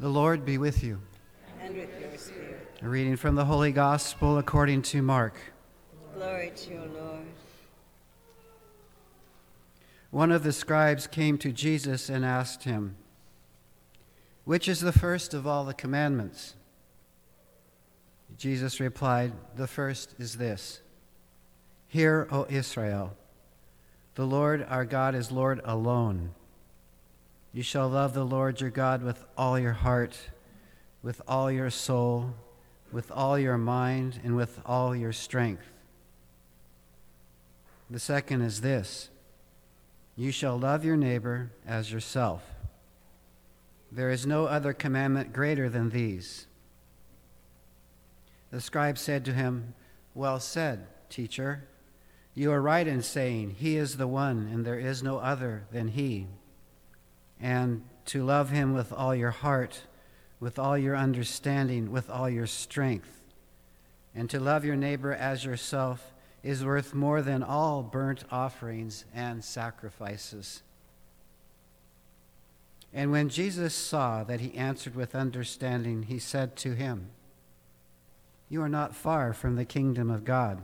The Lord be with you. And with your spirit. A reading from the Holy Gospel according to Mark. Glory to you, Lord. One of the scribes came to Jesus and asked him, "Which is the first of all the commandments?" Jesus replied, "The first is this: Hear, O Israel, the Lord our God is Lord alone. You shall love the Lord your God with all your heart, with all your soul, with all your mind, and with all your strength. The second is this: You shall love your neighbor as yourself. There is no other commandment greater than these." The scribe said to him, "Well said, teacher. You are right in saying, 'He is the one, and there is no other than he.' And to love him with all your heart, with all your understanding, with all your strength, and to love your neighbor as yourself is worth more than all burnt offerings and sacrifices." And when Jesus saw that he answered with understanding, he said to him, "You are not far from the kingdom of God."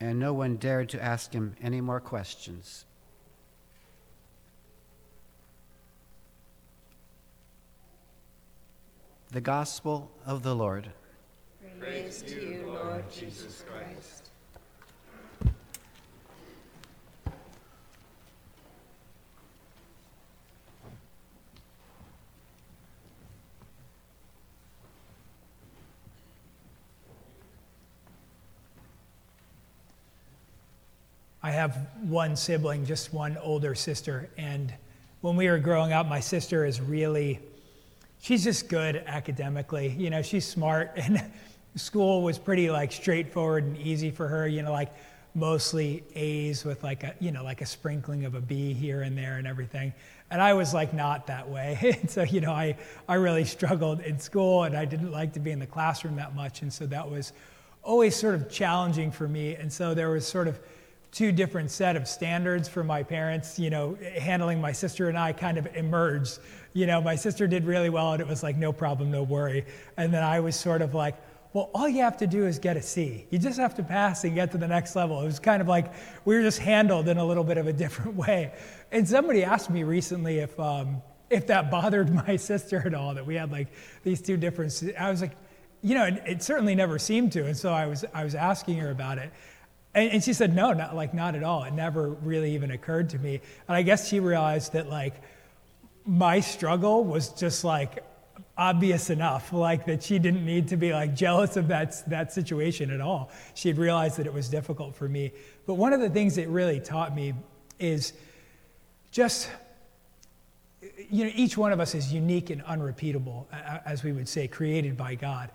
And no one dared to ask him any more questions. The Gospel of the Lord. Praise to you, Lord Jesus Christ. I have one sibling, just one older sister, and when we were growing up, my sister is really... she's just good academically. You know, she's smart, and school was pretty like straightforward and easy for her, you know, like mostly A's with like a, you know, like a sprinkling of a B here and there and everything. And I was like not that way. So, you know, I really struggled in school, and I didn't like to be in the classroom that much. And so that was always sort of challenging for me. And so there was sort of two different set of standards for my parents, you know, handling my sister, and I kind of emerged. You know, my sister did really well, and it was like, no problem, no worry. And then I was sort of like, well, all you have to do is get a C. You just have to pass and get to the next level. It was kind of like we were just handled in a little bit of a different way. And somebody asked me recently if that bothered my sister at all, that we had like these two different... I was like, you know, it certainly never seemed to. And so I was asking her about it. And she said, no, not at all. It never really even occurred to me. And I guess she realized that, like, my struggle was just, like, obvious enough, like, that she didn't need to be, like, jealous of that situation at all. She had realized that it was difficult for me. But one of the things it really taught me is just, you know, each one of us is unique and unrepeatable, as we would say, created by God.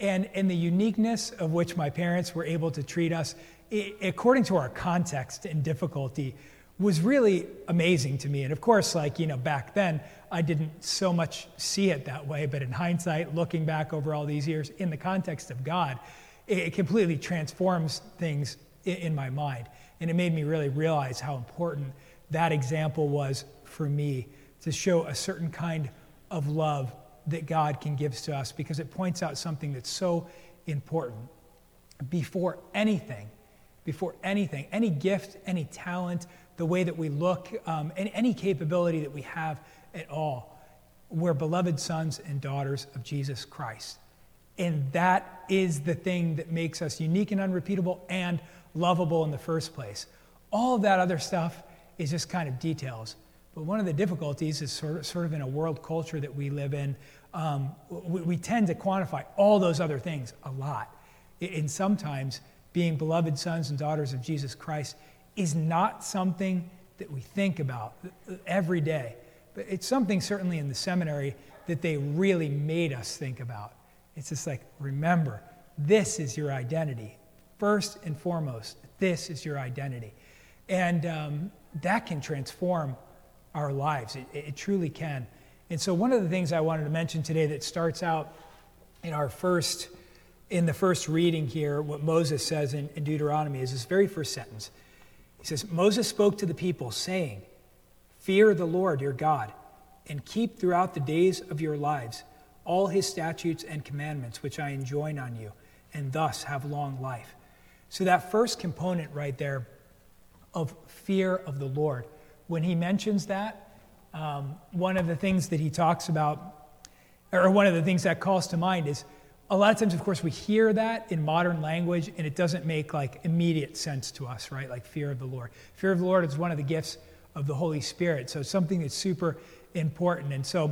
And the uniqueness of which my parents were able to treat us, according to our context and difficulty, was really amazing to me. And of course, like, you know, back then, I didn't so much see it that way. But in hindsight, looking back over all these years, in the context of God, it completely transforms things in my mind. And it made me really realize how important that example was for me, to show a certain kind of love that God can give to us, because it points out something that's so important. Before anything, any gift, any talent, the way that we look, and any capability that we have at all, we're beloved sons and daughters of Jesus Christ. And that is the thing that makes us unique and unrepeatable and lovable in the first place. All of that other stuff is just kind of details. But one of the difficulties is sort of in a world culture that we live in, we tend to quantify all those other things a lot. And sometimes being beloved sons and daughters of Jesus Christ is not something that we think about every day. But it's something certainly in the seminary that they really made us think about. It's just like, remember, this is your identity. First and foremost, this is your identity. And that can transform our lives. It truly can. And so one of the things I wanted to mention today that starts out in the first reading here, what Moses says in Deuteronomy is this very first sentence. He says, "Moses spoke to the people, saying, 'Fear the Lord your God and keep throughout the days of your lives all his statutes and commandments which I enjoin on you, and thus have long life." So that first component right there of fear of the Lord, when he mentions that, one of the things that he talks about, or one of the things that calls to mind is, a lot of times, of course, we hear that in modern language, and it doesn't make like immediate sense to us, right? Like fear of the Lord. Fear of the Lord is one of the gifts of the Holy Spirit, so it's something that's super important. And so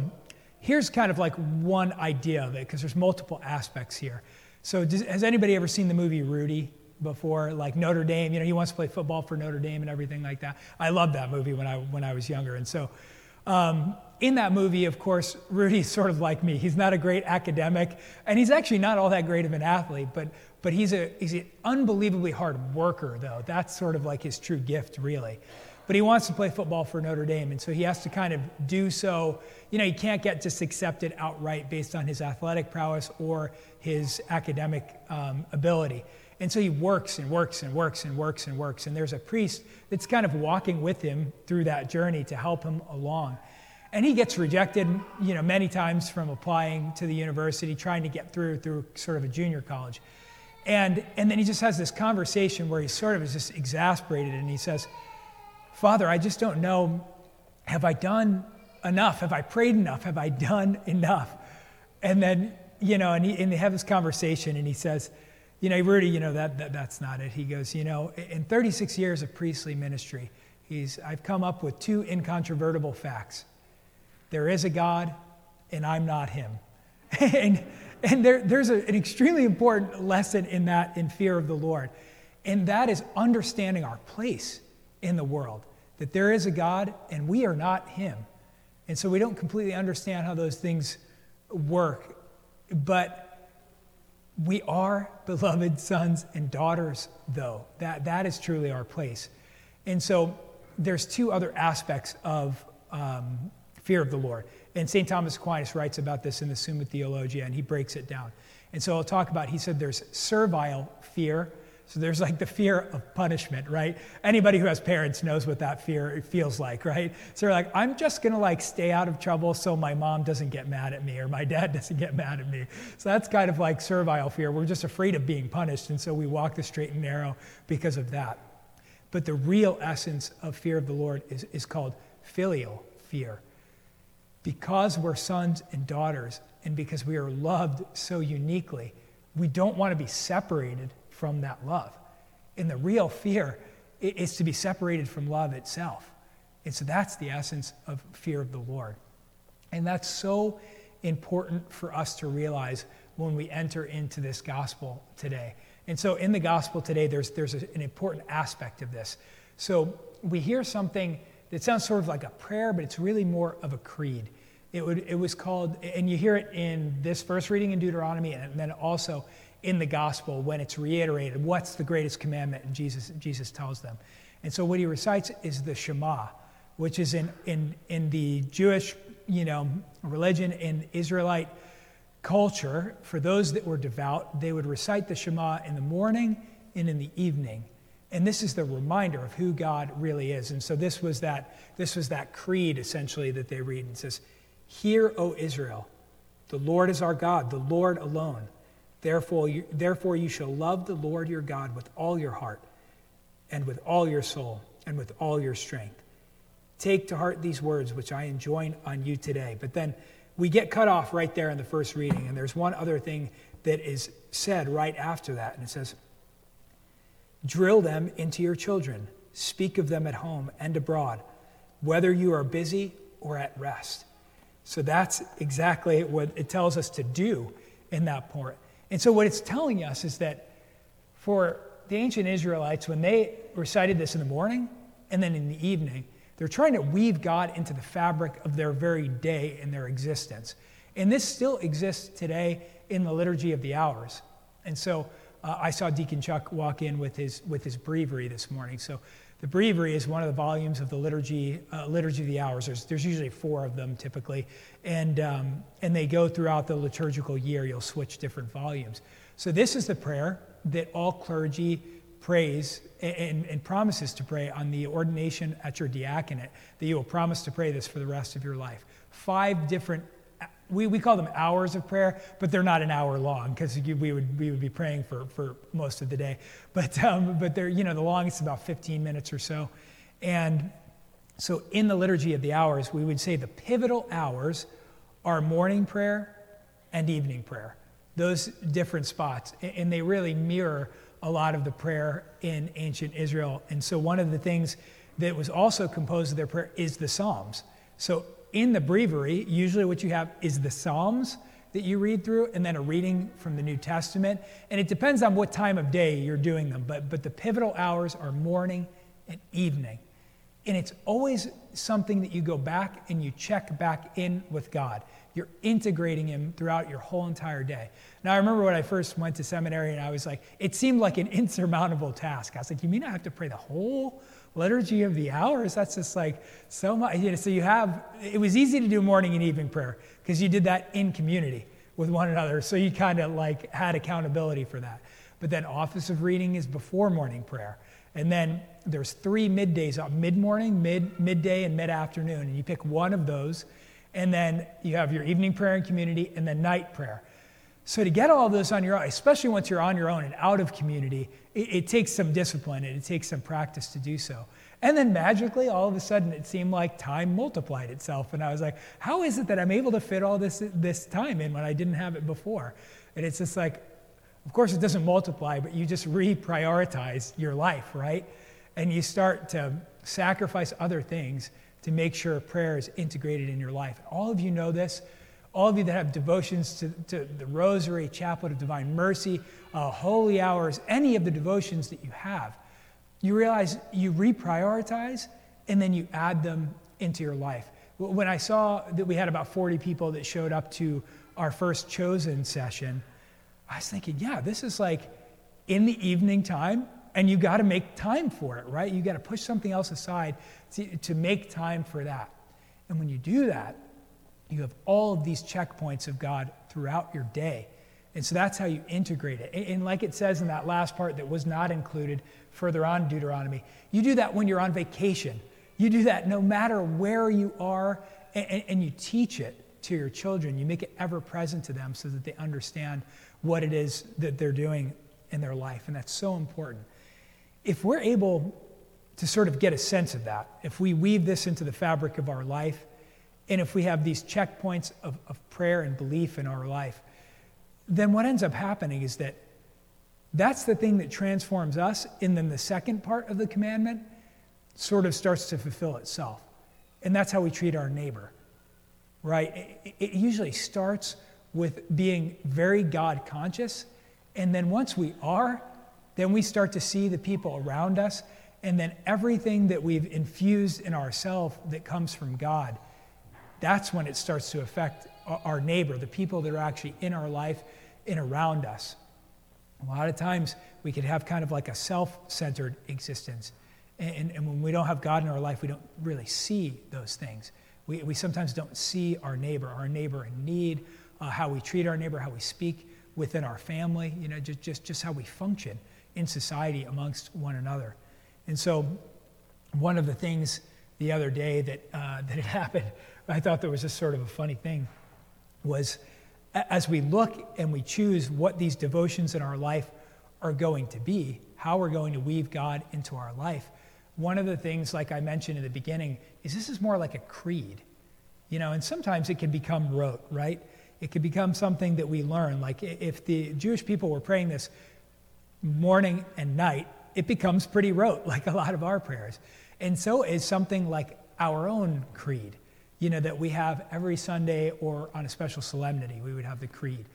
here's kind of like one idea of it, because there's multiple aspects here. So has anybody ever seen the movie Rudy before? Like Notre Dame, he wants to play football for Notre Dame and everything like that. I loved that movie when I was younger. And so in that movie, of course, Rudy's sort of like me. He's not a great academic, and he's actually not all that great of an athlete, but he's an unbelievably hard worker, though. That's sort of like his true gift, really. But he wants to play football for Notre Dame, and so he has to kind of do so. He can't get just accepted outright based on his athletic prowess or his academic ability. And so he works and works and works and works and works, and there's a priest that's kind of walking with him through that journey to help him along. And he gets rejected, many times from applying to the university, trying to get through sort of a junior college. And then he just has this conversation where he sort of is just exasperated, and he says, "Father, I just don't know, have I done enough? Have I prayed enough? Have I done enough?" And then, and they have this conversation, and he says, "Rudy, that's not it." He goes, "In 36 years of priestly ministry, I've come up with two incontrovertible facts. There is a God, and I'm not him." And there's an extremely important lesson in fear of the Lord. And that is understanding our place in the world, that there is a God and we are not him. And so we don't completely understand how those things work, but we are beloved sons and daughters, though. That is truly our place. And so there's two other aspects of fear of the Lord. And St. Thomas Aquinas writes about this in the Summa Theologia, and he breaks it down. And so I'll talk about, he said there's servile fear. So there's like the fear of punishment, right? Anybody who has parents knows what that fear feels like, right? So they're like, I'm just going to stay out of trouble so my mom doesn't get mad at me or my dad doesn't get mad at me. So that's kind of like servile fear. We're just afraid of being punished, and so we walk the straight and narrow because of that. But the real essence of fear of the Lord is called filial fear. Because we're sons and daughters, and because we are loved so uniquely, we don't want to be separated from that love. And the real fear is to be separated from love itself. And so that's the essence of fear of the Lord. And that's so important for us to realize when we enter into this gospel today. And so in the gospel today, there's an important aspect of this. So we hear something that sounds sort of like a prayer, but it's really more of a creed. It was called, and you hear it in this first reading in Deuteronomy, and then also in the gospel when it's reiterated, what's the greatest commandment? And Jesus tells them. And so what he recites is the Shema, which is in the Jewish, religion and Israelite culture. For those that were devout, they would recite the Shema in the morning and in the evening. And this is the reminder of who God really is. And so this was that creed, essentially, that they read. And it says, "Hear, O Israel, the Lord is our God, the Lord alone. Therefore you shall love the Lord your God with all your heart and with all your soul and with all your strength. Take to heart these words which I enjoin on you today." But then we get cut off right there in the first reading. And there's one other thing that is said right after that. And it says, "Drill them into your children. Speak of them at home and abroad, whether you are busy or at rest." So that's exactly what it tells us to do in that part. And so what it's telling us is that for the ancient Israelites, when they recited this in the morning and then in the evening, they're trying to weave God into the fabric of their very day and their existence. And this still exists today in the Liturgy of the Hours. And so I saw Deacon Chuck walk in with his breviary this morning. So the breviary is one of the volumes of the Liturgy of the Hours. There's usually four of them typically, and they go throughout the liturgical year. You'll switch different volumes. So this is the prayer that all clergy prays and promises to pray on the ordination at your diaconate, that you will promise to pray this for the rest of your life. 5 different, we call them hours of prayer, but they're not an hour long, because we would be praying for most of the day. But they're, the longest about 15 minutes or so. And so in the Liturgy of the Hours, we would say the pivotal hours are morning prayer and evening prayer, those different spots. And they really mirror a lot of the prayer in ancient Israel. And so one of the things that was also composed of their prayer is the Psalms. So in the Breviary, usually what you have is the Psalms that you read through, and then a reading from the New Testament. And it depends on what time of day you're doing them. But the pivotal hours are morning and evening. And it's always something that you go back and you check back in with God. You're integrating him throughout your whole entire day. Now, I remember when I first went to seminary, and I was like, it seemed like an insurmountable task. I was like, you mean I have to pray the whole Liturgy of the Hours? That's just like so much. So it was easy to do morning and evening prayer because you did that in community with one another. So you kind of like had accountability for that. But then office of reading is before morning prayer. And then there's 3 middays, mid-morning, midday, and mid-afternoon. And you pick one of those. And then you have your evening prayer in community and then night prayer. So to get all of this on your own, especially once you're on your own and out of community, it takes some discipline and it takes some practice to do so. And then magically, all of a sudden, it seemed like time multiplied itself. And I was like, how is it that I'm able to fit all this time in when I didn't have it before? And it's just like, of course, it doesn't multiply, but you just reprioritize your life, right? And you start to sacrifice other things to make sure prayer is integrated in your life. All of you know this. All of you that have devotions to the Rosary, Chaplet of Divine Mercy, Holy Hours, any of the devotions that you have, you realize you reprioritize and then you add them into your life. When I saw that we had about 40 people that showed up to our first Chosen session, I was thinking, yeah, this is like in the evening time, and you got to make time for it, right? You got to push something else aside to make time for that. And when you do that, you have all of these checkpoints of God throughout your day. And so that's how you integrate it. And like it says in that last part that was not included further on Deuteronomy, you do that when you're on vacation. You do that no matter where you are, and you teach it to your children. You make it ever present to them so that they understand what it is that they're doing in their life. And that's so important. If we're able to sort of get a sense of that, if we weave this into the fabric of our life, and if we have these checkpoints of prayer and belief in our life, then what ends up happening is that that's the thing that transforms us. And then the second part of the commandment sort of starts to fulfill itself. And that's how we treat our neighbor, right? It usually starts with being very God conscious. And then once we are, then we start to see the people around us. And then everything that we've infused in ourselves that comes from God, that's when it starts to affect our neighbor, the people that are actually in our life and around us. A lot of times we could have kind of like a self-centered existence. And when we don't have God in our life, we don't really see those things. We sometimes don't see our neighbor in need, how we treat our neighbor, how we speak within our family, just how we function in society amongst one another. And so one of the things the other day that had happened, I thought there was just sort of a funny thing, was as we look and we choose what these devotions in our life are going to be, how we're going to weave God into our life, one of the things, like I mentioned in the beginning, is this is more like a creed. And sometimes it can become rote, right? It could become something that we learn. Like if the Jewish people were praying this morning and night, it becomes pretty rote, like a lot of our prayers. And so is something like our own creed, that we have every Sunday or on a special solemnity, we would have the creed.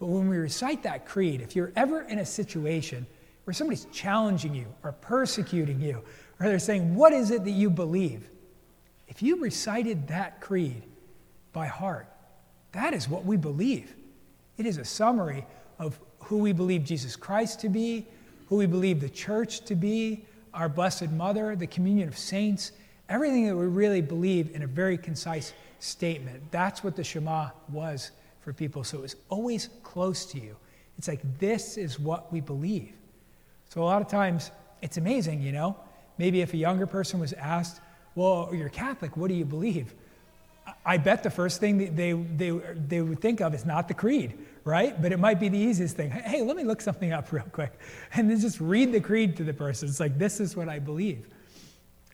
But when we recite that creed, if you're ever in a situation where somebody's challenging you or persecuting you, or they're saying, what is it that you believe? If you recited that creed by heart, that is what we believe. It is a summary of who we believe Jesus Christ to be, who we believe the church to be, our Blessed Mother, the communion of saints, everything that we really believe in a very concise statement. That's what the Shema was for people. So it was always close to you. It's like, this is what we believe. So a lot of times, it's amazing, you know? Maybe if a younger person was asked, well, you're Catholic, what do you believe? I bet the first thing that they would think of is not the creed, right? But it might be the easiest thing. Hey, let me look something up real quick. And then just read the creed to the person. It's like, this is what I believe.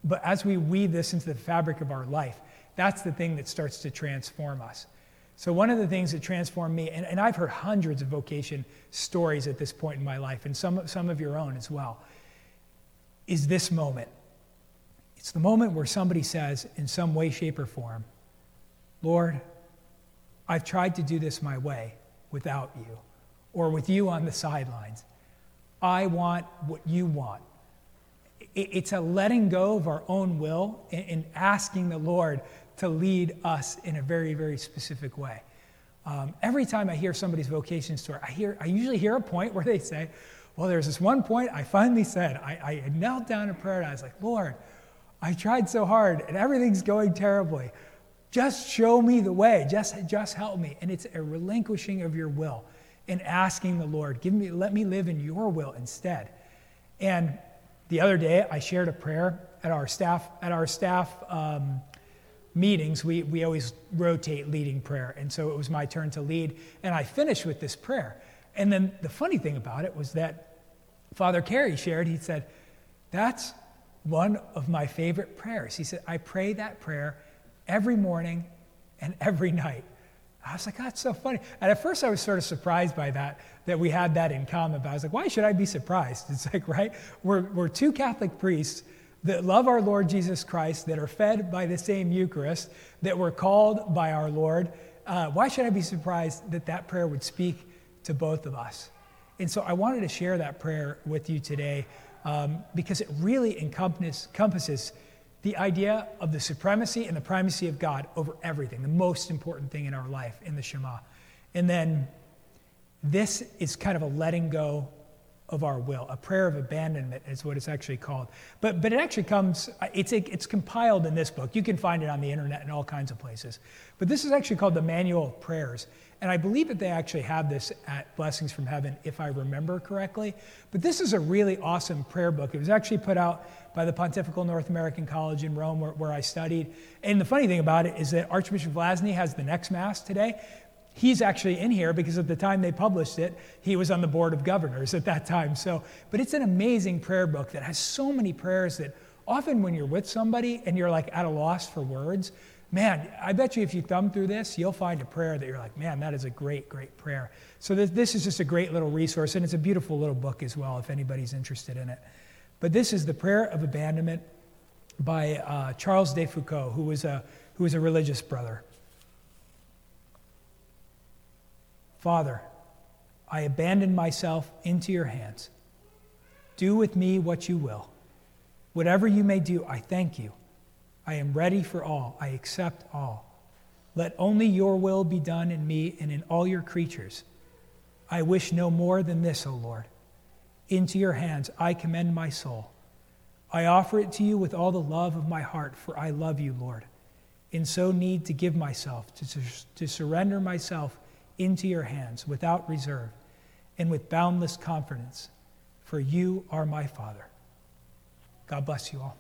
But as we weave this into the fabric of our life, that's the thing that starts to transform us. So one of the things that transformed me, and I've heard hundreds of vocation stories at this point in my life, and some of your own as well, is this moment. It's the moment where somebody says, in some way, shape, or form, Lord, I've tried to do this my way without you, or with you on the sidelines. I want what you want. It's a letting go of our own will and asking the Lord to lead us in a very, very specific way. Every time I hear somebody's vocation story, I usually hear a point where they say, well, there's this one point I finally said, I knelt down in prayer and I was like, Lord, I tried so hard and everything's going terribly. Just show me the way. Just help me. And it's a relinquishing of your will and asking the Lord, let me live in your will instead. And the other day, I shared a prayer at our staff meetings. We always rotate leading prayer, and so it was my turn to lead. And I finished with this prayer. And then the funny thing about it was that Father Carey shared. He said, "That's one of my favorite prayers." He said, "I pray that prayer every morning and every night." I was like, that's so funny. And at first I was sort of surprised by that we had that in common. But I was like, why should I be surprised? It's like, right? We're two Catholic priests that love our Lord Jesus Christ, that are fed by the same Eucharist, that were called by our Lord. Why should I be surprised that prayer would speak to both of us? And so I wanted to share that prayer with you today because it really encompasses the idea of the supremacy and the primacy of God over everything, the most important thing in our life, in the Shema. And then this is kind of a letting go of our will. A prayer of abandonment is what it's actually called. But it actually comes, it's compiled in this book. You can find it on the internet in all kinds of places. But this is actually called the Manual of Prayers. And I believe that they actually have this at Blessings from Heaven, if I remember correctly. But this is a really awesome prayer book. It was actually put out by the Pontifical North American College in Rome, where I studied. And the funny thing about it is that Archbishop Vlasny has the next Mass today. He's actually in here because at the time they published it, he was on the Board of Governors at that time. But it's an amazing prayer book that has so many prayers that often when you're with somebody and you're like at a loss for words, man, I bet you if you thumb through this, you'll find a prayer that you're like, man, that is a great, great prayer. So this is just a great little resource, and it's a beautiful little book as well if anybody's interested in it. But this is the Prayer of Abandonment by Charles de Foucault, who was a religious brother. Father, I abandon myself into your hands. Do with me what you will. Whatever you may do, I thank you. I am ready for all. I accept all. Let only your will be done in me and in all your creatures. I wish no more than this, O Lord. Into your hands I commend my soul. I offer it to you with all the love of my heart, for I love you, Lord, and so need to give myself, to surrender myself into your hands without reserve and with boundless confidence, for you are my Father. God bless you all.